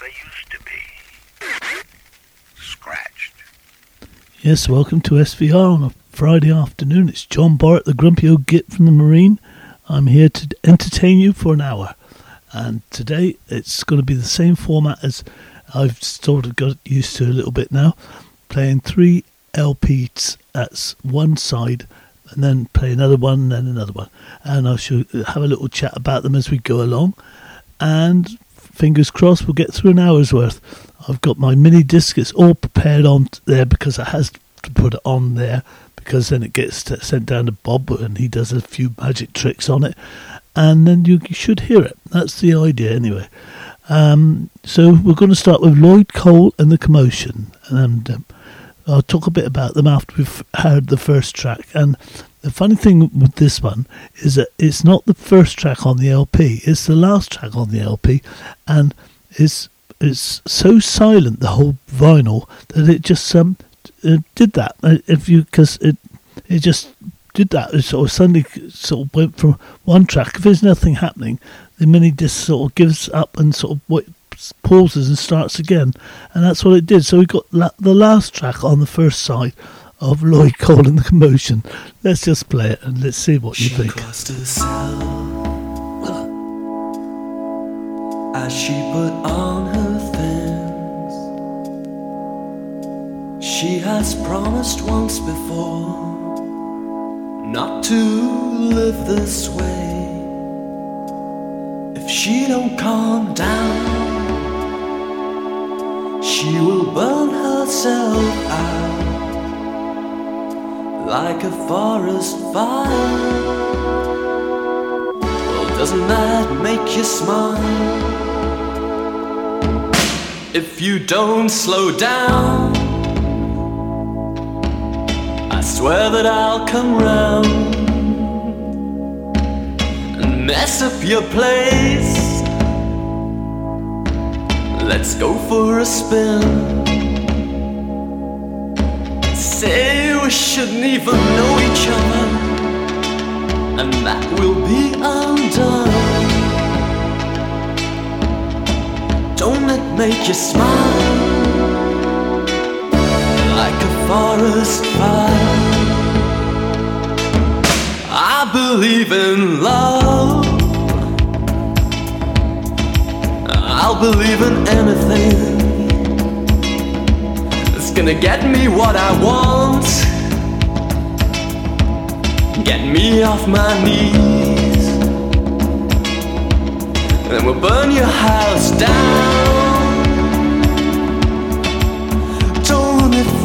they used to be. Scratched. Yes, welcome to SVR on a Friday afternoon. It's John Borrett, the grumpy old git from the Marine. I'm here to entertain you for an hour. And today it's going to be the same format as I've sort of got used to a little bit now. Playing three LPs at one side and then play another one and then another one. And I shall have a little chat about them as we go along. And fingers crossed we'll get through an hour's worth. I've got my mini disc, it's all prepared on there because I has to put it on there because then it gets sent down to Bob and he does a few magic tricks on it. And then you should hear it. That's the idea anyway. So we're going to start with Lloyd Cole and the Commotion. And I'll talk a bit about them after we've heard the first track. And the funny thing with this one is that it's not the first track on the LP. It's the last track on the LP. And it's so silent, the whole vinyl, that it just did that. Because it just did that. It sort of suddenly sort of went from one track. If there's nothing happening, the mini disc sort of gives up and sort of pauses and starts again, and that's what it did. So we got the last track on the first side of Lloyd Cole and the Commotion. Let's just play it and let's see what she you think. Crossed herself as she put on her things. She has promised once before not to live this way. If she don't calm down, she will burn herself out like a forest fire. Well, doesn't that make you smile? If you don't slow down, I swear that I'll come round and mess up your place. Let's go for a spin. Say we shouldn't even know each other, and that will be undone. Don't it make you smile? Like a forest fire. I believe in love. I'll believe in anything. It's gonna get me what I want, get me off my knees, and then we'll burn your house down.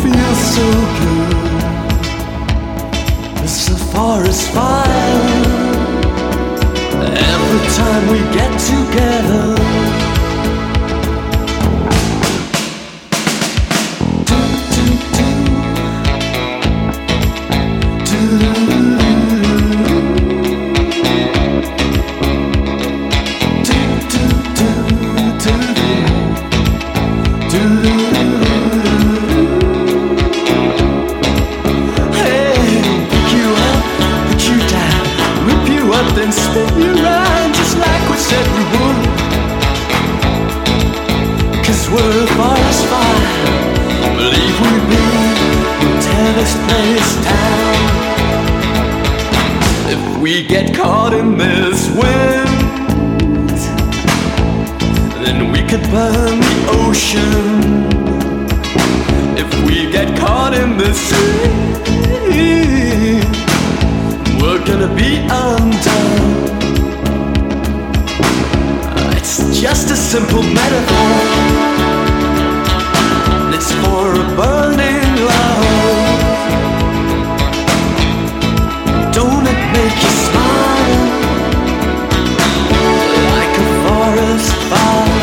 Feels so good. It's a forest fire. Every time we get together. Do do do do do do do do do. And spin you round just like we said we would. 'Cause we're a forest fire. Believe we be. We'll tear this place down. If we get caught in this wind, then we could burn the ocean. If we get caught in the sea, we're gonna be undone. It's just a simple metaphor. It's for a burning love. Don't it make you smile? Like a forest fire.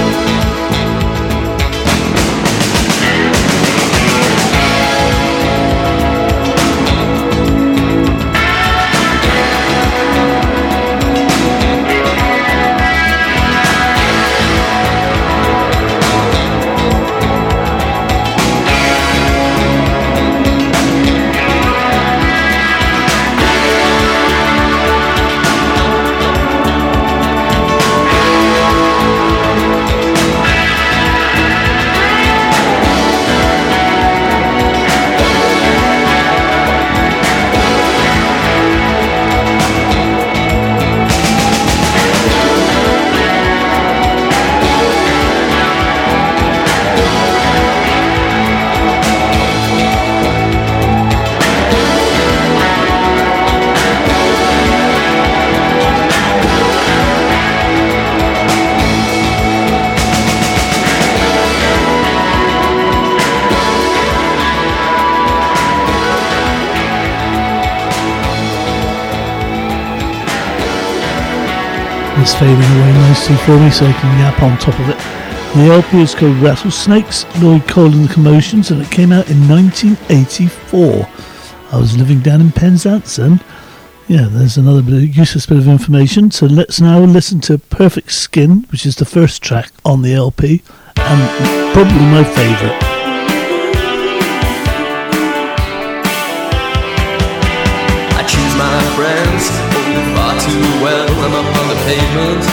is fading away nicely for me, so I can yap on top of it. The LP is called Rattlesnakes, Lloyd Cole and the Commotions, and it came out in 1984. I was living down in Penzance then. Yeah, there's another useless bit of information. So let's now listen to Perfect Skin, which is the first track on the LP, and probably my favourite. Friends, oh, far too well. I'm up on the pavement,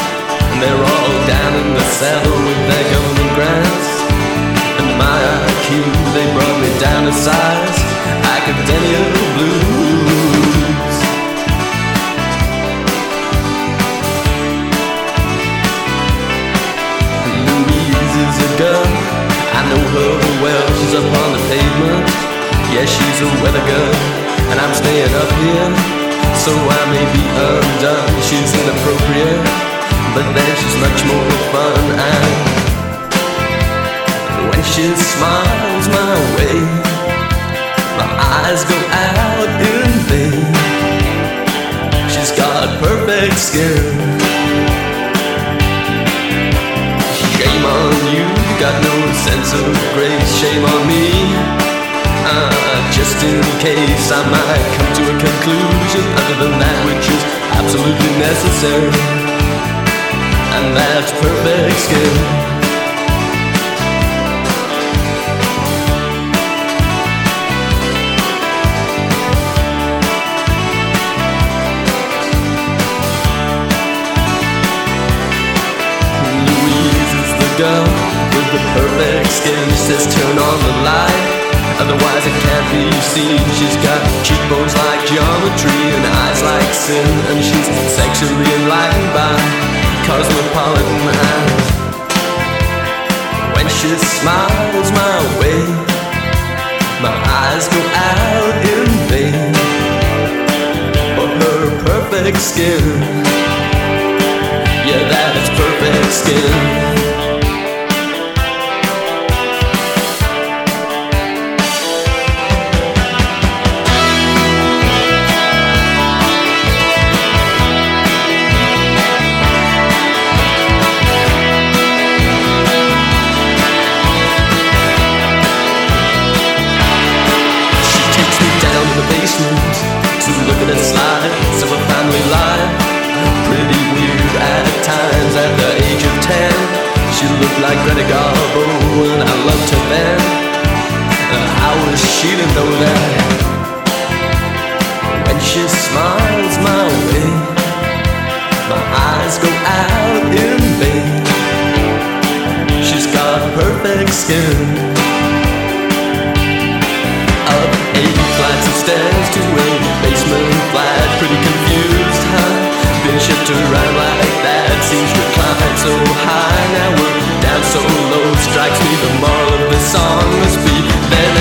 and they're all down in the cell with their golden grants. And my IQ, they brought me down to size. Academia blues. And Louise is a girl, I know her well. She's up on the pavement, yeah, she's a weather girl. And I'm staying up here, so I may be undone. She's inappropriate, but then she's much more fun. And when she smiles my way, my eyes go out in vain. She's got perfect skin. Shame on you, got no sense of grace. Shame on me. Just in case I might come to a conclusion other than that which is absolutely necessary, and that's perfect skill. Louise is the girl with the perfect skin. She says turn on the light, otherwise it can't be seen. She's got cheekbones like geometry and eyes like sin, and she's sexually enlightened by cosmopolitan eyes. When she smiles my way, my eyes go out in vain for her perfect skin. Yeah, that is perfect skin. To look at the slides of a family life, pretty weird at times. At the age of 10, she looked like Greta Garbo, and I loved her then. How was she to know that? When she smiles my way, my eyes go out in vain. She's got perfect skin. Flights of stairs to a basement flat. Pretty confused, huh? Been shipped around like that. Seems to climb so high, now we're down so low. Strikes me the moral of the song must be there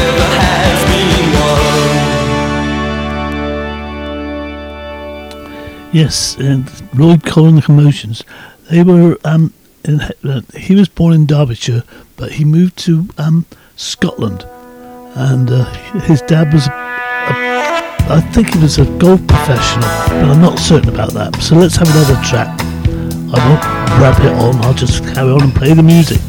never has been one. Yes, and Lloyd Cole and the Commotions. They were, he was born in Derbyshire, but he moved to Scotland. And his dad was, I think he was a golf professional, but I'm not certain about that. So let's have another track. I won't wrap it on, I'll just carry on and play the music.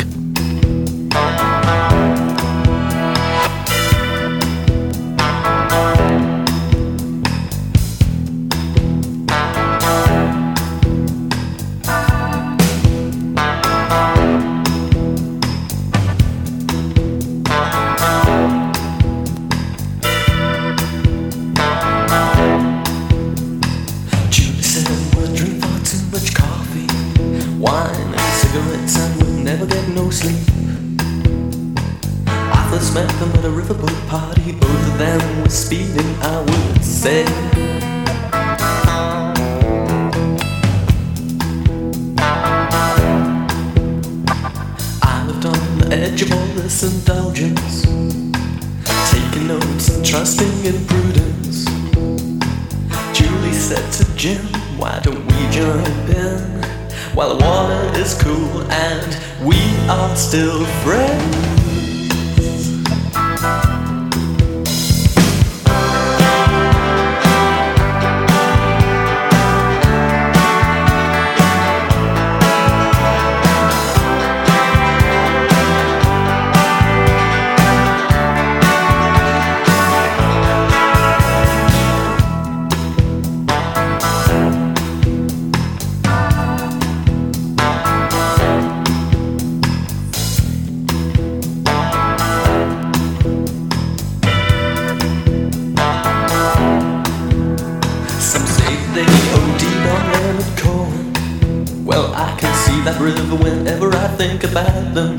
see that river whenever I think about them.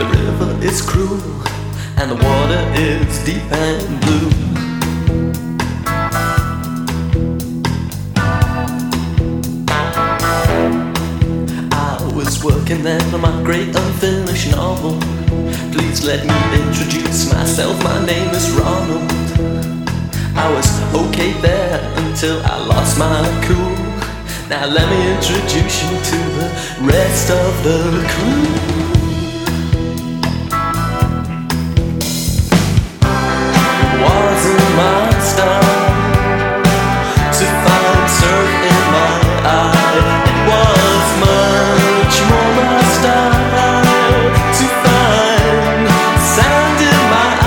The river is cruel and the water is deep and blue. I was working then on my great unfinished novel. Please let me introduce myself, my name is Ronald. I was okay there until I lost my cool. Now let me introduce you to the rest of the crew. Was a monster to find surf in my eye. It was much more my style to find sand in my eye.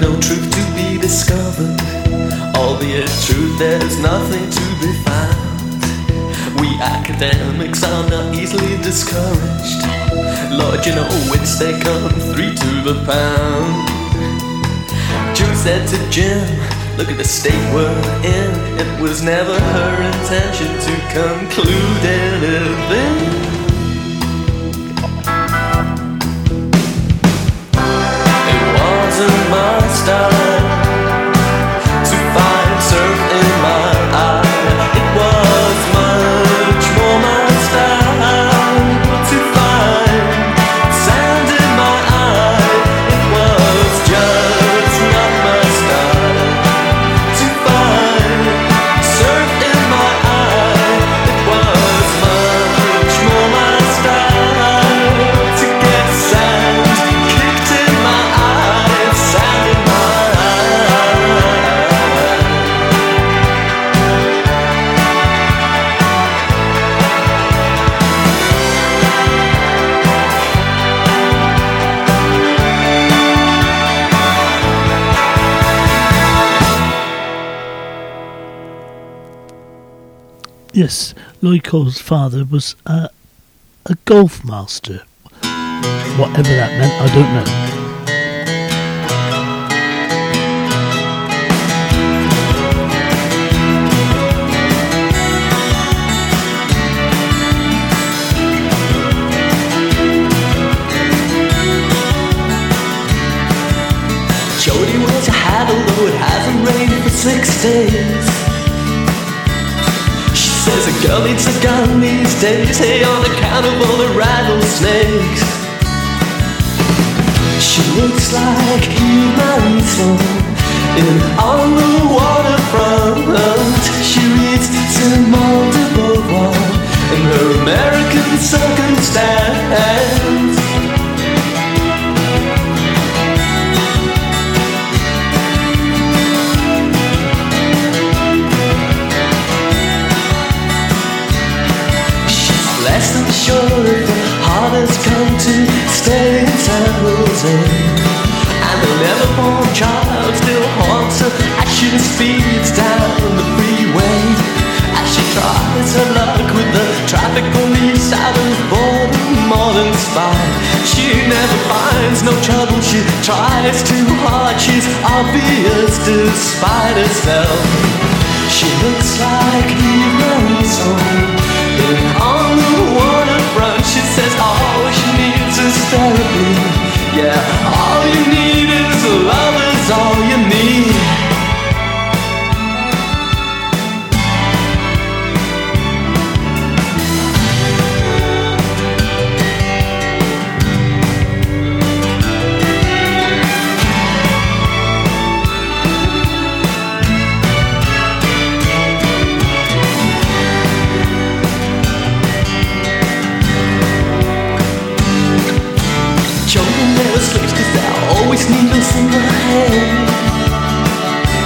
No truth to be discovered, all the truth, there's nothing to be found. We academics are not easily discouraged. Lord, you know it's they come 3 to the pound. June said to Jim, look at the state we're in. It was never her intention to conclude anything. A monster to find surf in my eye. It was much more my style to find sand in my eye. It was just not my style to find surf in my eye. It was much more my style to get sand kicked in my eye. Yes, Lloyd Cole's father was a golf master. Whatever that meant, I don't know. Jody was a habit, though it hasn't rained for 6 days. Says a girl needs a gun these days, hey, on account of all the rattlesnakes. She looks like human soul in on the waterfront. She reads Simone de Beauvoir in her American circumstance. Less than sure if the heart has come to stay in San Jose. And the never-born child still haunts her as she speeds down the freeway. As she tries her luck with the traffic police out of Baltimore's spy. She never finds no trouble, she tries too hard. She's obvious despite herself. She looks like Eva Soul on the waterfront. She says all she needs is therapy. Yeah, all you need is love, is all you need.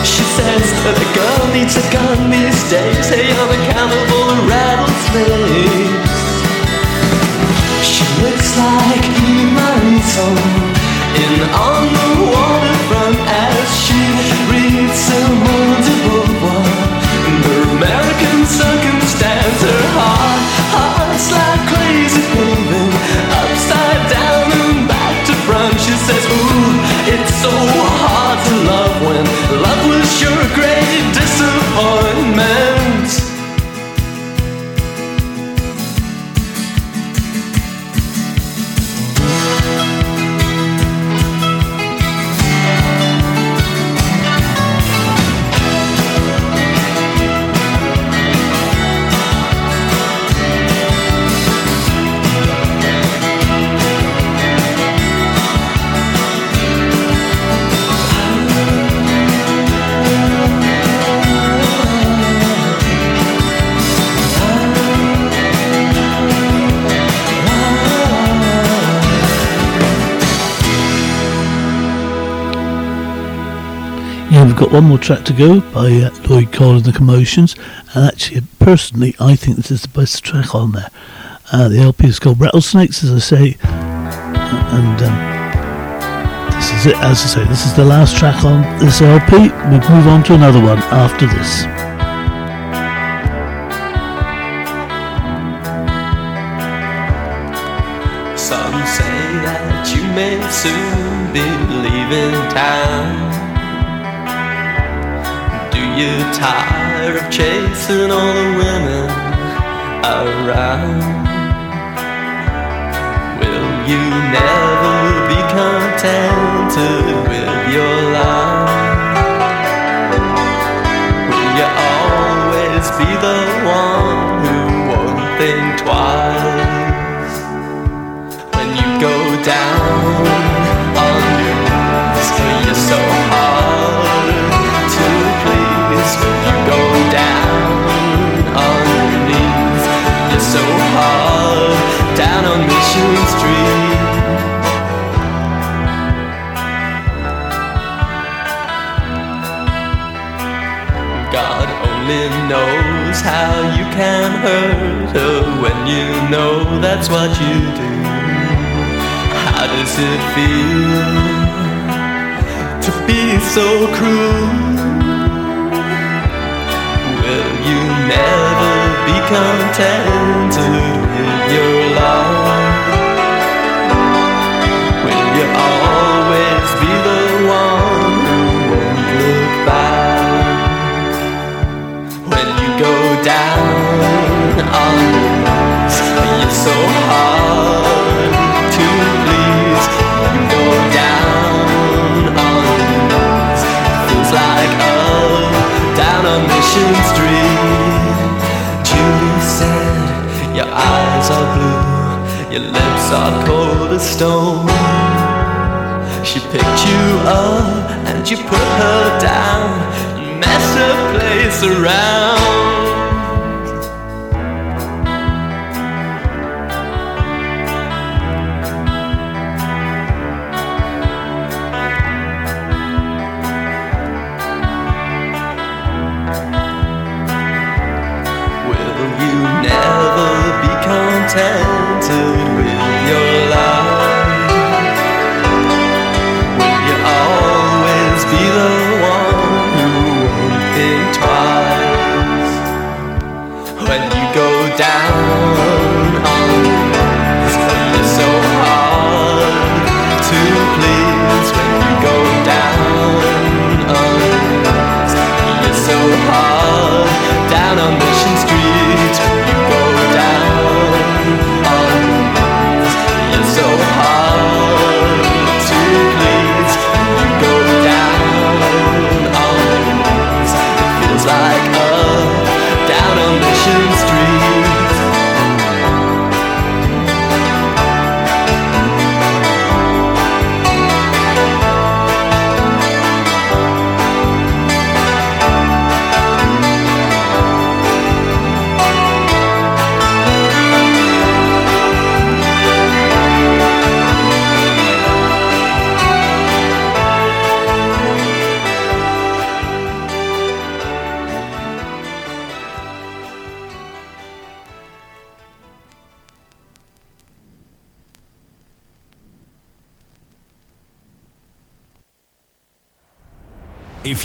She says that a girl needs a gun these days, hey, on account of all the rattlesnakes. She looks like human. We've got one more track to go by Lloyd Cole and the Commotions, and actually, personally, I think this is the best track on there. The LP is called Rattlesnakes, as I say, and this is it. As I say, this is the last track on this LP. We'll move on to another one after this. Some say that you may soon be leaving town. You're tired of chasing all the women around. Will you never be contented with your life? Will you always be the one who won't think twice when you go down on your knees? Will you so hard when you go down on your knees? You're so hard down on Mission Street. God only knows how you can hurt her when you know that's what you do. How does it feel to be so cruel? You never be contented with your love. Will you always be the one who won't look back? When you go down on your knees, you're so hard to please. When you go down on your knees, feels like up, down on Mission Street. Your eyes are blue, your lips are cold as stone. She picked you up and you put her down and messed her place around. Will you never be contented with your love? Will you always be the one who won't think twice? When you go down on your knees, you're so hard to please. When you go down on your knees, you're so hard down on Mission Street. You go If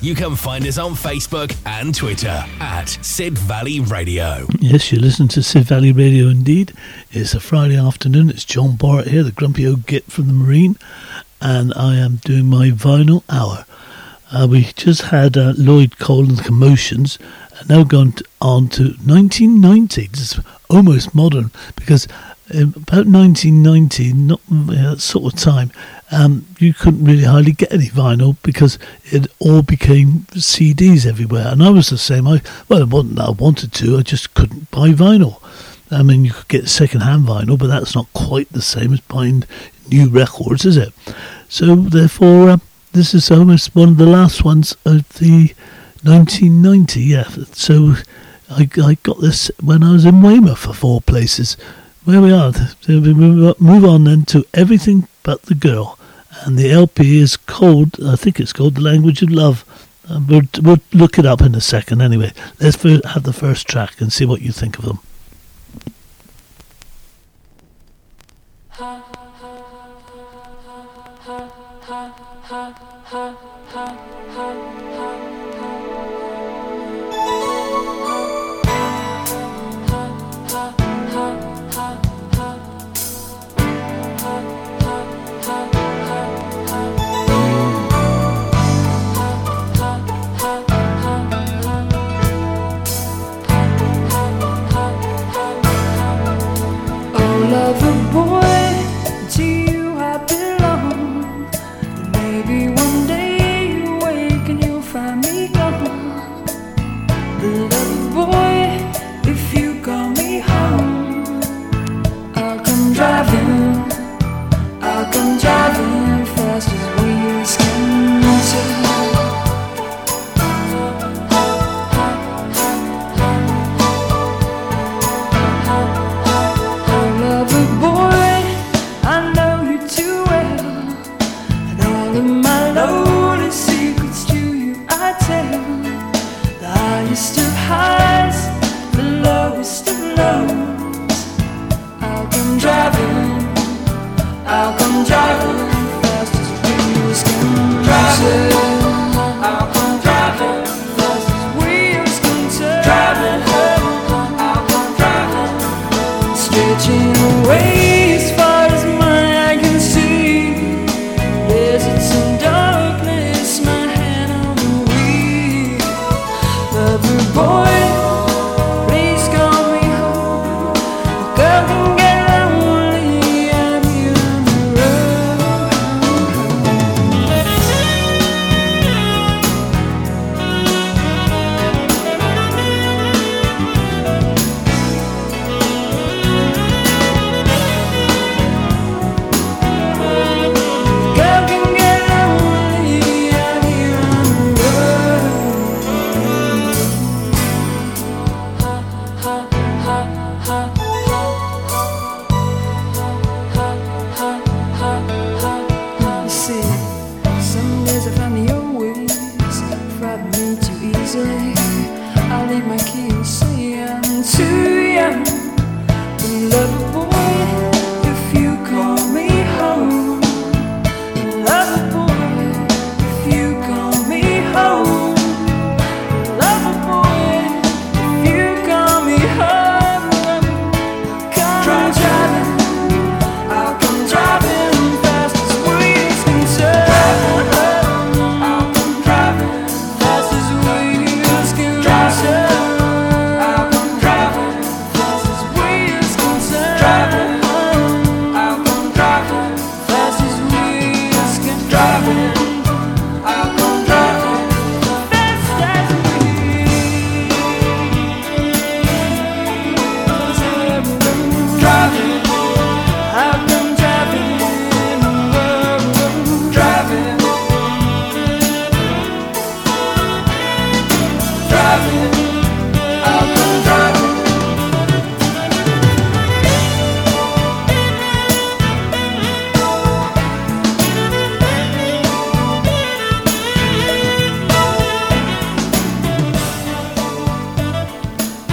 you can find us on Facebook and Twitter at Sid Valley Radio. Yes, you listen to Sid Valley Radio indeed. It's a Friday afternoon. It's John Borrett here, the grumpy old git from the Marine, and I am doing my vinyl hour. We just had Lloyd Cole and the Commotions, and now gone on to 1990. It's almost modern because about 1990, not that sort of time, you couldn't really hardly get any vinyl because it all became CDs everywhere. And I was the same. It wasn't that I wanted to, I just couldn't buy vinyl. I mean, you could get second-hand vinyl, but that's not quite the same as buying new records, is it? So, therefore, this is almost one of the last ones of the 1990, yeah. So, I got this when I was in Weymouth for 4 places. Where we are, so we move on then to Everything But The Girl. And the LP is called, I think it's called The Language of Love. We'll look it up in a second anyway. Let's have the first track and see what you think of them.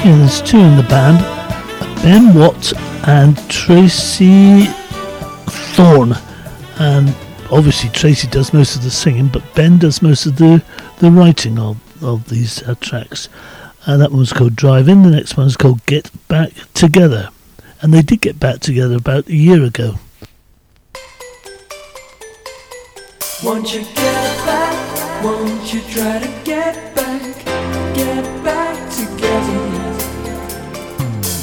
There's 2 in the band, Ben Watt and Tracy Thorn. And obviously Tracy does most of the singing, but Ben does most of the writing of these tracks. And that one's called Drive In, the next one's called Get Back Together. And they did get back together about a year ago. Won't you get back? Won't you try to get back? Get back together.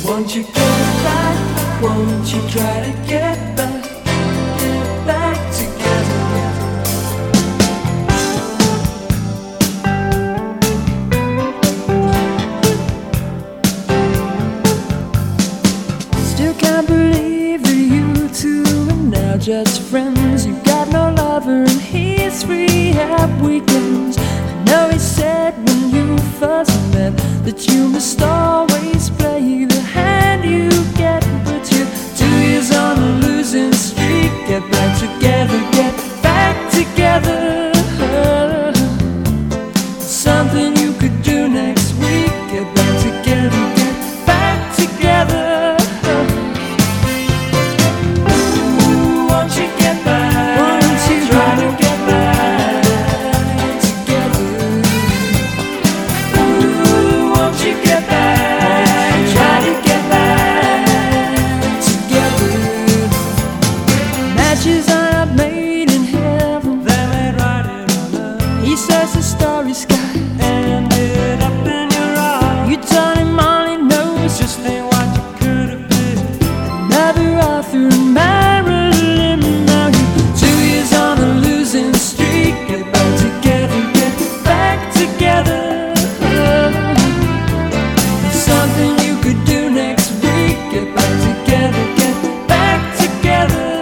Won't you get back? Won't you try to get back together? Still can't believe that you two are now just friends. You got no lover and he's free at weekends. I know he said when you first met that you must always play the hand you get. On a losing streak, get back together, get back together. Something you could do next week, get back together, get back together. Ooh, won't you get back? Won't you try to get back together? Ooh, won't you get back? Won't you try to get back? Matches aren't made in heaven, they're made right in our love. He says the starry sky ended up in your eyes. You told him all he knows just ain't what you could have been. Another author in Marilyn. Now you're 2 years on a losing streak. Get back together, get back together. Something you could do next week. Get back together, get back together.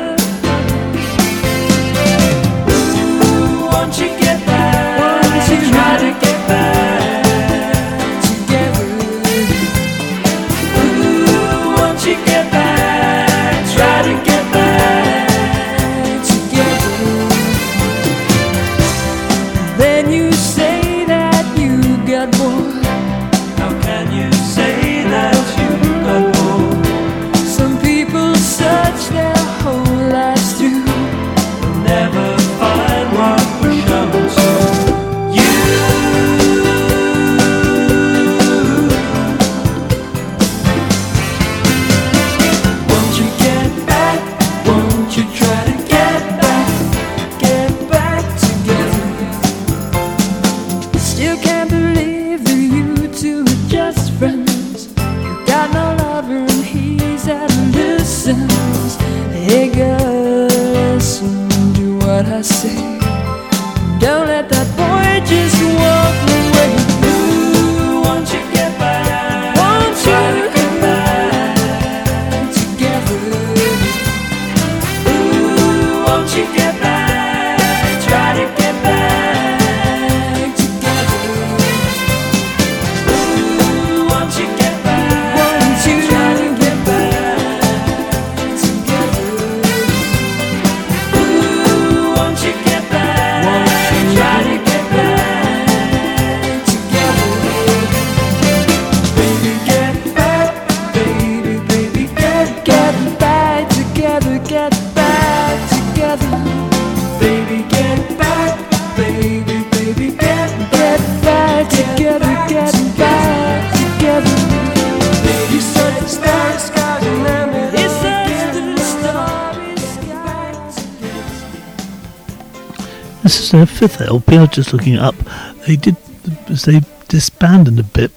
This is their fifth LP. I was just looking it up. They disbanded a bit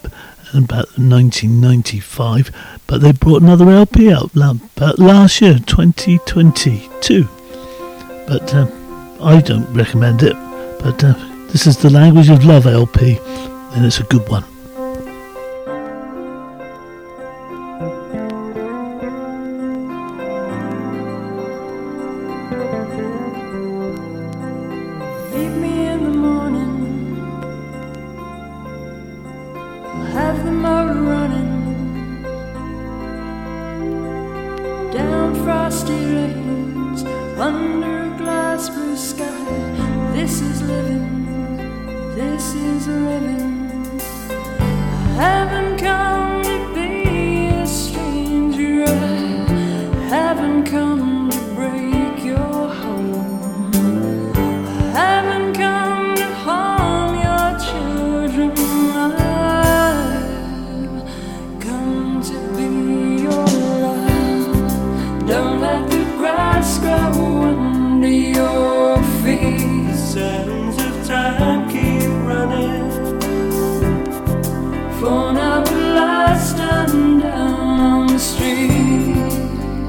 in about 1995, but they brought another LP out last year, 2022. But I don't recommend it. But this is the Language of Love LP, and it's a good one. For now, we'll lie down on the street.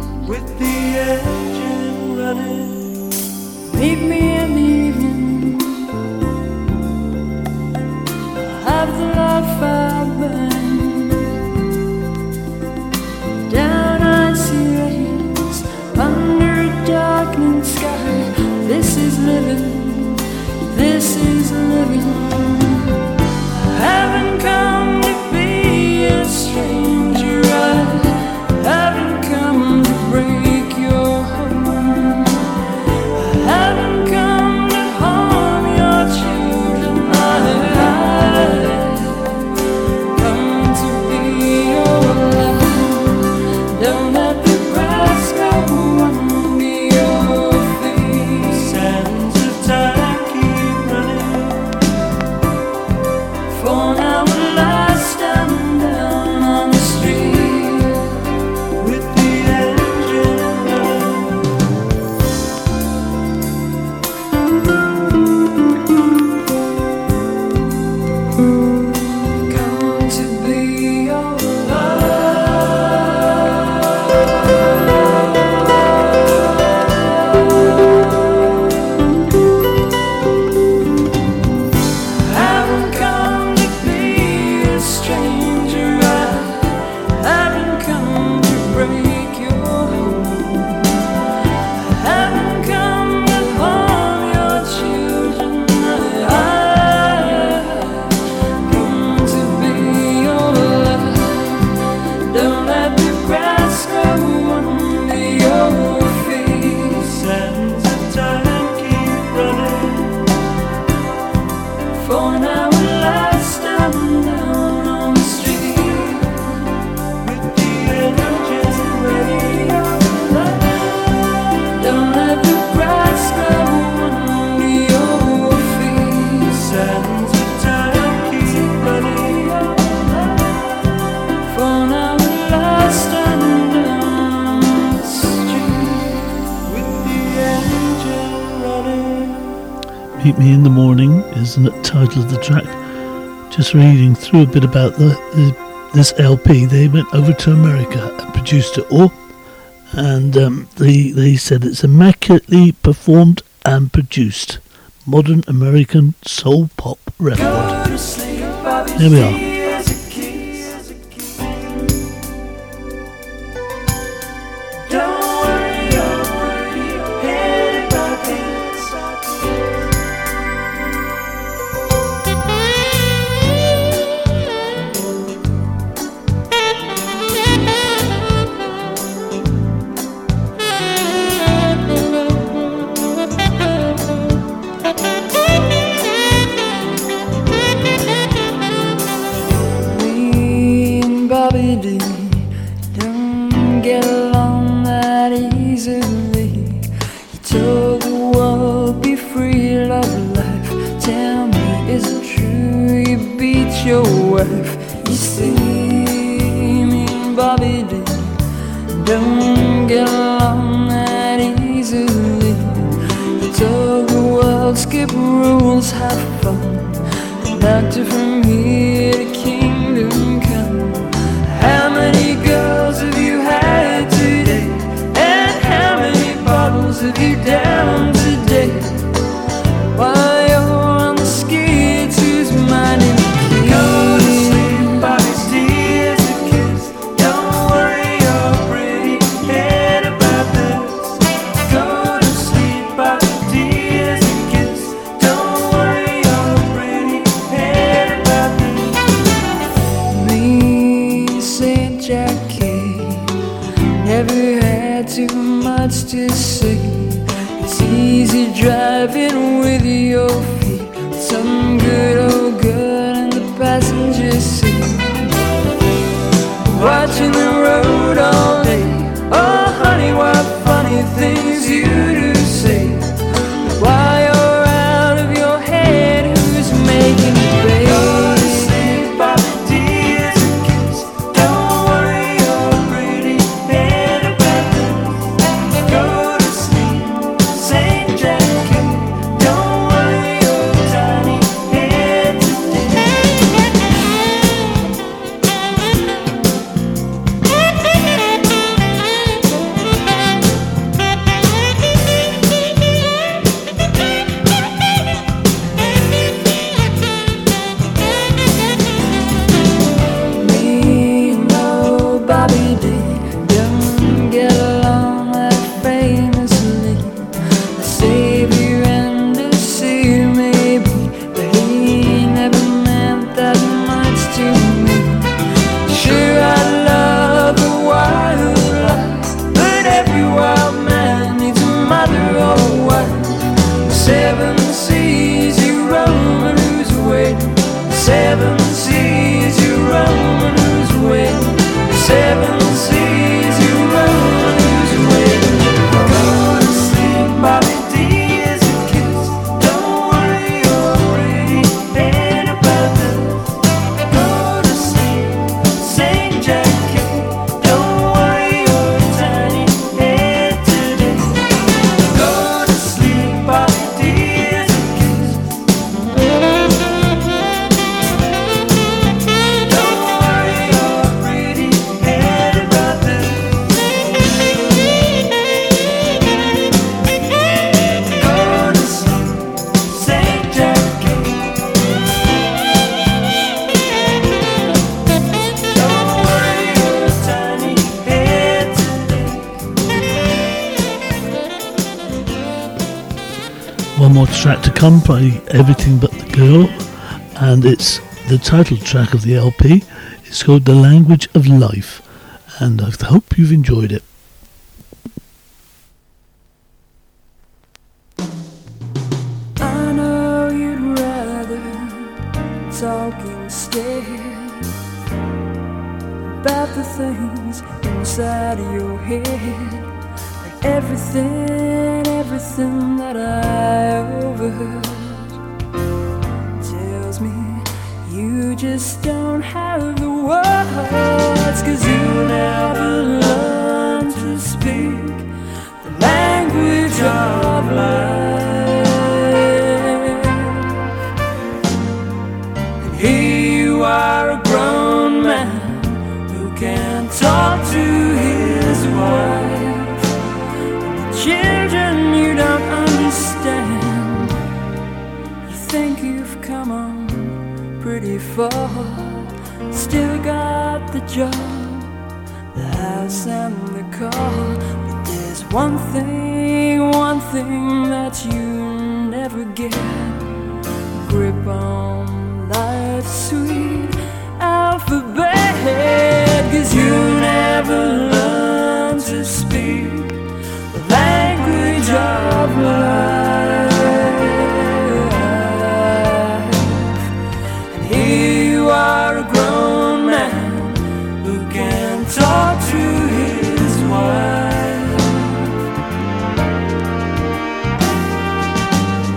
Of the track. Just reading through a bit about this LP, they went over to America and produced it all, and they said it's immaculately performed and produced modern American soul pop record. Here we are. one more track to come by Everything But The Girl, and it's the title track of the LP. It's called The Language of Love, and I hope you've enjoyed it. I know you'd rather talk instead about the things inside of your head. Everything that I overheard tells me you just don't have the words, 'cause you never learned to speak the language of life. And here you are, a grown man who can't talk to his wife. Children you don't understand, you think you've come on pretty far, still got the job, the house and the car. But there's one thing that you never get a grip on, life's sweet alphabet. 'Cause you never learn to speak language of life. And here you are, a grown man who can talk to his wife.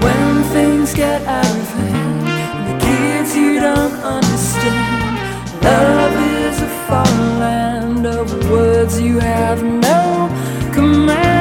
When things get out of hand and the kids you don't understand, love is a foreign land of words you have no command.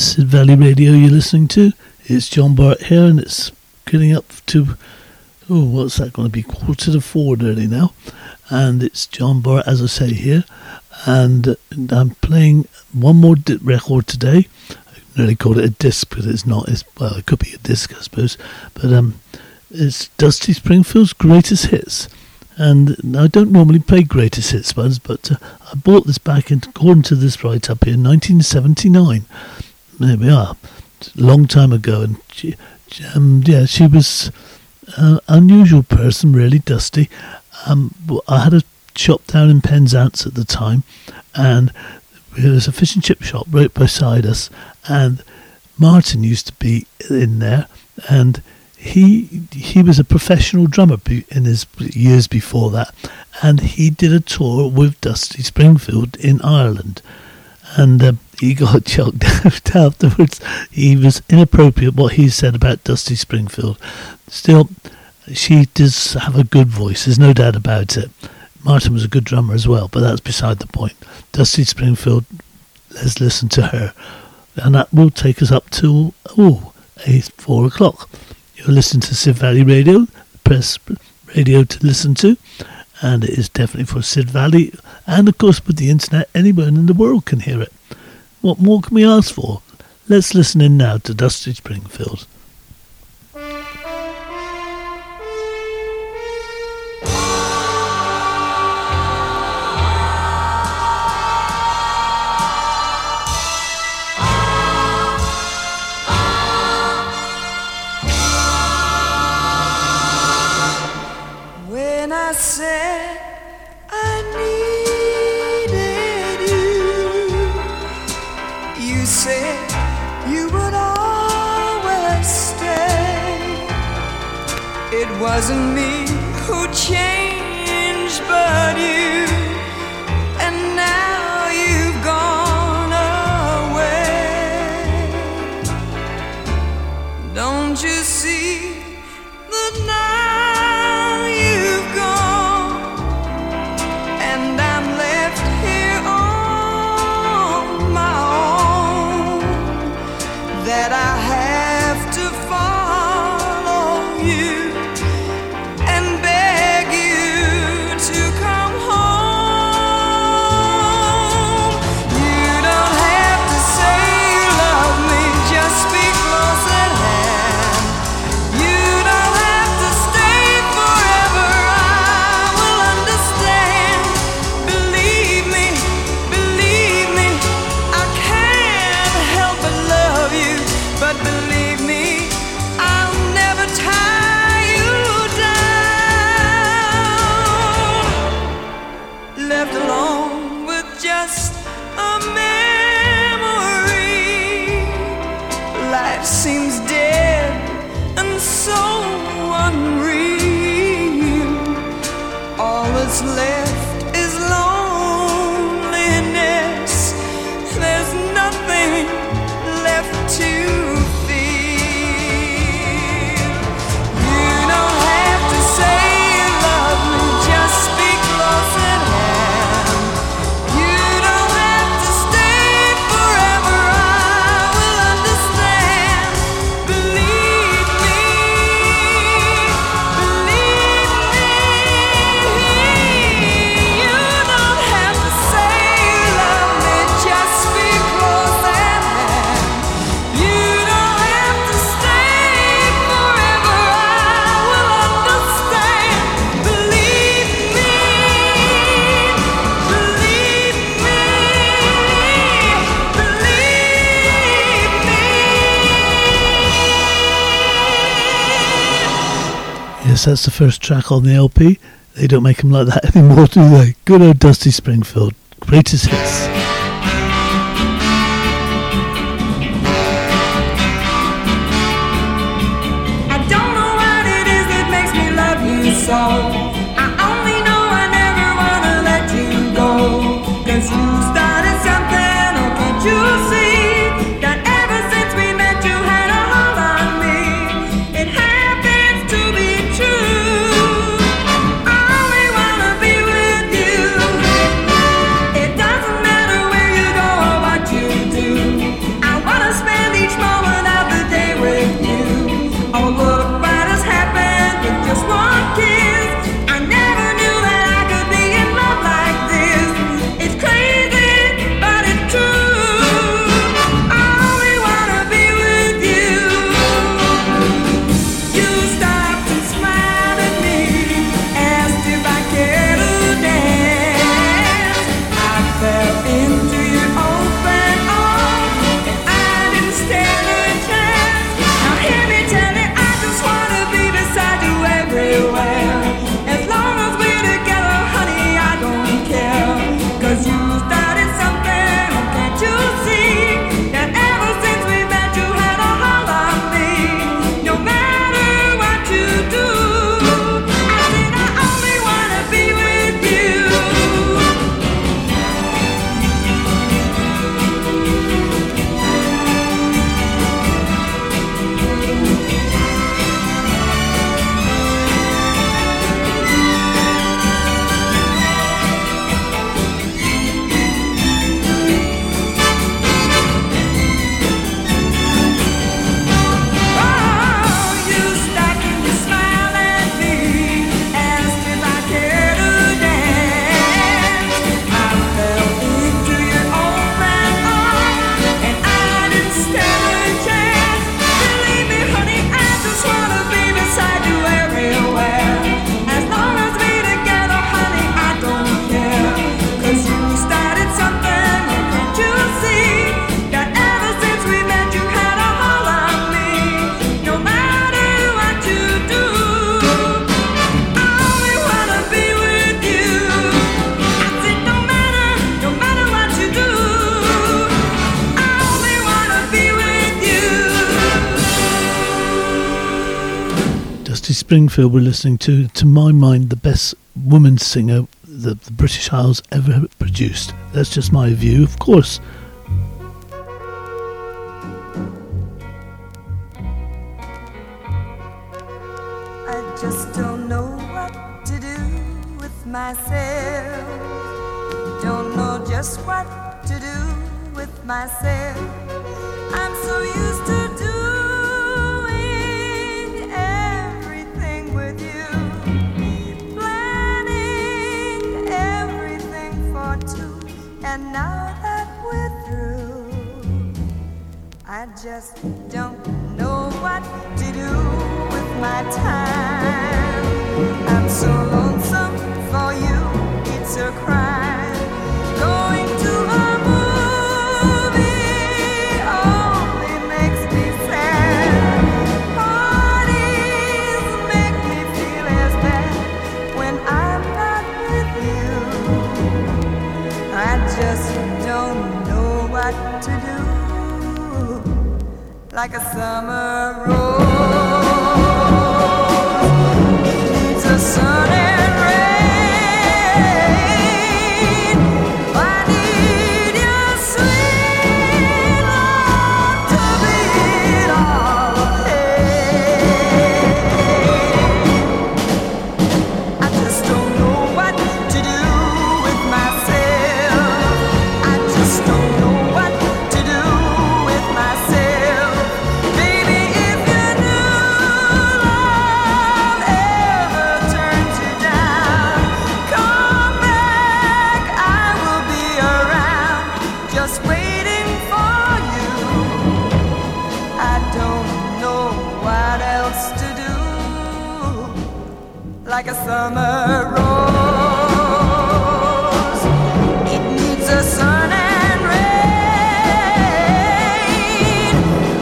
Sid Valley Radio you're listening to. It's John Borrett here, and it's getting up to, what's that going to be, 3:45 early now. And it's John Borrett, as I say, here. And I'm playing one more record today. I nearly called it a disc, but it's not. Well, it could be a disc, I suppose. But it's Dusty Springfield's Greatest Hits. And I don't normally play Greatest Hits, but I bought this back, according to this write-up here, in 1979. There we are, a long time ago, and she was an unusual person, really, Dusty. I had a shop down in Penzance at the time, and There was a fish and chip shop right beside us, and Martin used to be in there, and he was a professional drummer in his years before that, and he did a tour with Dusty Springfield in Ireland, and he got chucked out afterwards. He was inappropriate what he said about Dusty Springfield. Still, she does have a good voice, there's no doubt about it. Martin was a good drummer as well, but that's beside the point. Dusty Springfield, let's listen to her. And that will take us up to 4:00. You're listening to Sid Valley Radio, press radio to listen to, and it is definitely for Sid Valley. And of course, with the internet, anyone in the world can hear it. What more can we ask for? Let's listen in now to Dusty Springfield. It wasn't me who changed, but you, and now you've gone away. Don't you see that now you've gone, and I'm left here on my own, that I have to follow you left is loneliness. There's nothing left to That's the first track on the LP. They don't make them like that anymore, do they? Good old Dusty Springfield, greatest hits. I don't know what it is that makes me love you so. I only know I never want to let you go, 'cause you started something, oh can't you see? Springfield we're listening to my mind, the best woman singer that the British Isles ever produced. That's just my view, of course. I just don't know what to do with myself. Don't know just what to do with myself. I'm so used to doing everything with you, planning everything for two. And now that we're through, I just don't know what to do with my time. I'm so lonesome for you, it's a crime. Going to a movie only makes me sad. Parties make me feel as bad when I'm not with you. I just don't know what to do. Like a summer rose, it needs a sun and rain. Like a summer rose, it needs a sun and rain.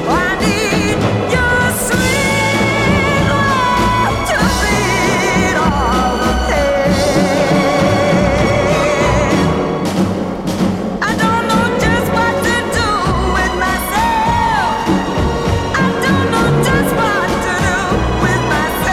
I need your sweet love to beat all the pain. I don't know just what to do with myself. I don't know just what to do with myself.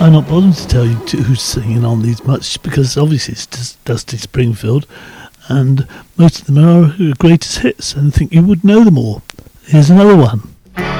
I'm not bothered to tell you who's singing on these much because obviously it's just Dusty Springfield and most of them are her greatest hits and I think you would know them all. Here's another one. Yeah.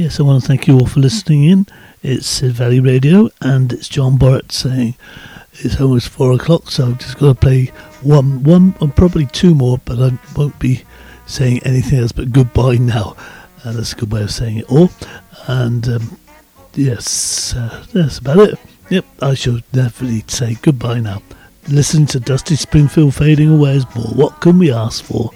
Yes, I want to thank you all for listening in. It's Sid Valley Radio, and it's John Borrett saying it's almost 4 o'clock, so I've just got to play one or probably two more, but I won't be saying anything else but goodbye now. That's a good way of saying it all. And yes, that's about it. Yep, I shall definitely say goodbye now. Listen to Dusty Springfield fading away as more. What can we ask for?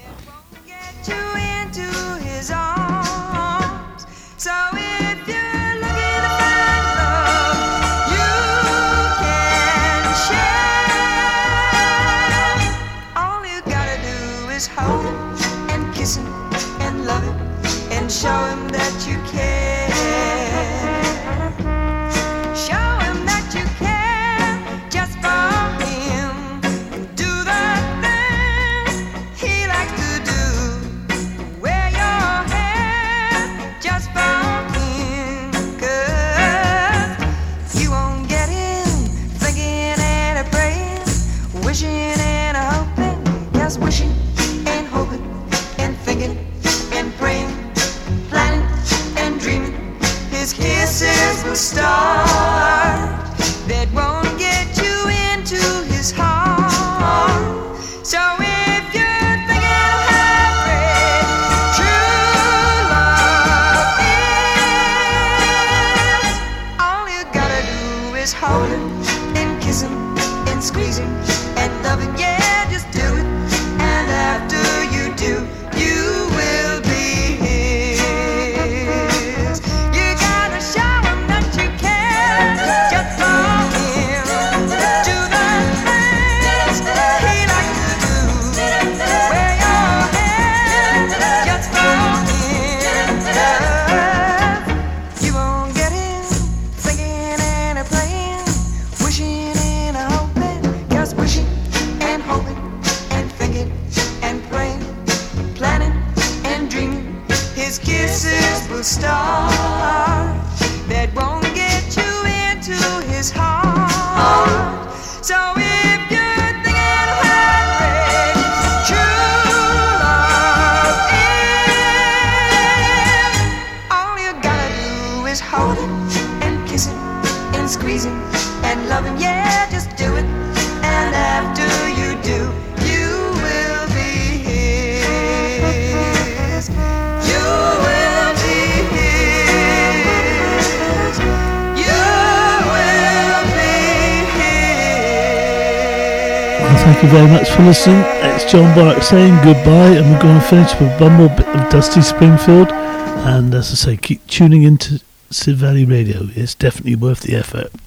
Show him that you care. Show him that you care just for him. And do the things he likes to do. Wear your hair just for him. 'Cause you won't get him thinking and a praying, wishing and a hoping. Just wishing and hoping and thinking and praying. His kisses will start that won't get you into his heart. So if you're thinking of heartbreak, true love is all you gotta do is hold him and kiss him and squeeze him and love him. Yeah, just do it, and after you do, you will be his. Star that won't get you into his heart. So if you're thinking of heartbreak, true love is all you gotta do is hold him and kiss him and squeeze him and love him. Yeah, just do it, and after you do, you will be his. You will. Thank you very much for listening. It's John Borrett saying goodbye, and we're going to finish with one more bit of Dusty Springfield. And as I say, keep tuning into Sid Valley Radio. It's definitely worth the effort.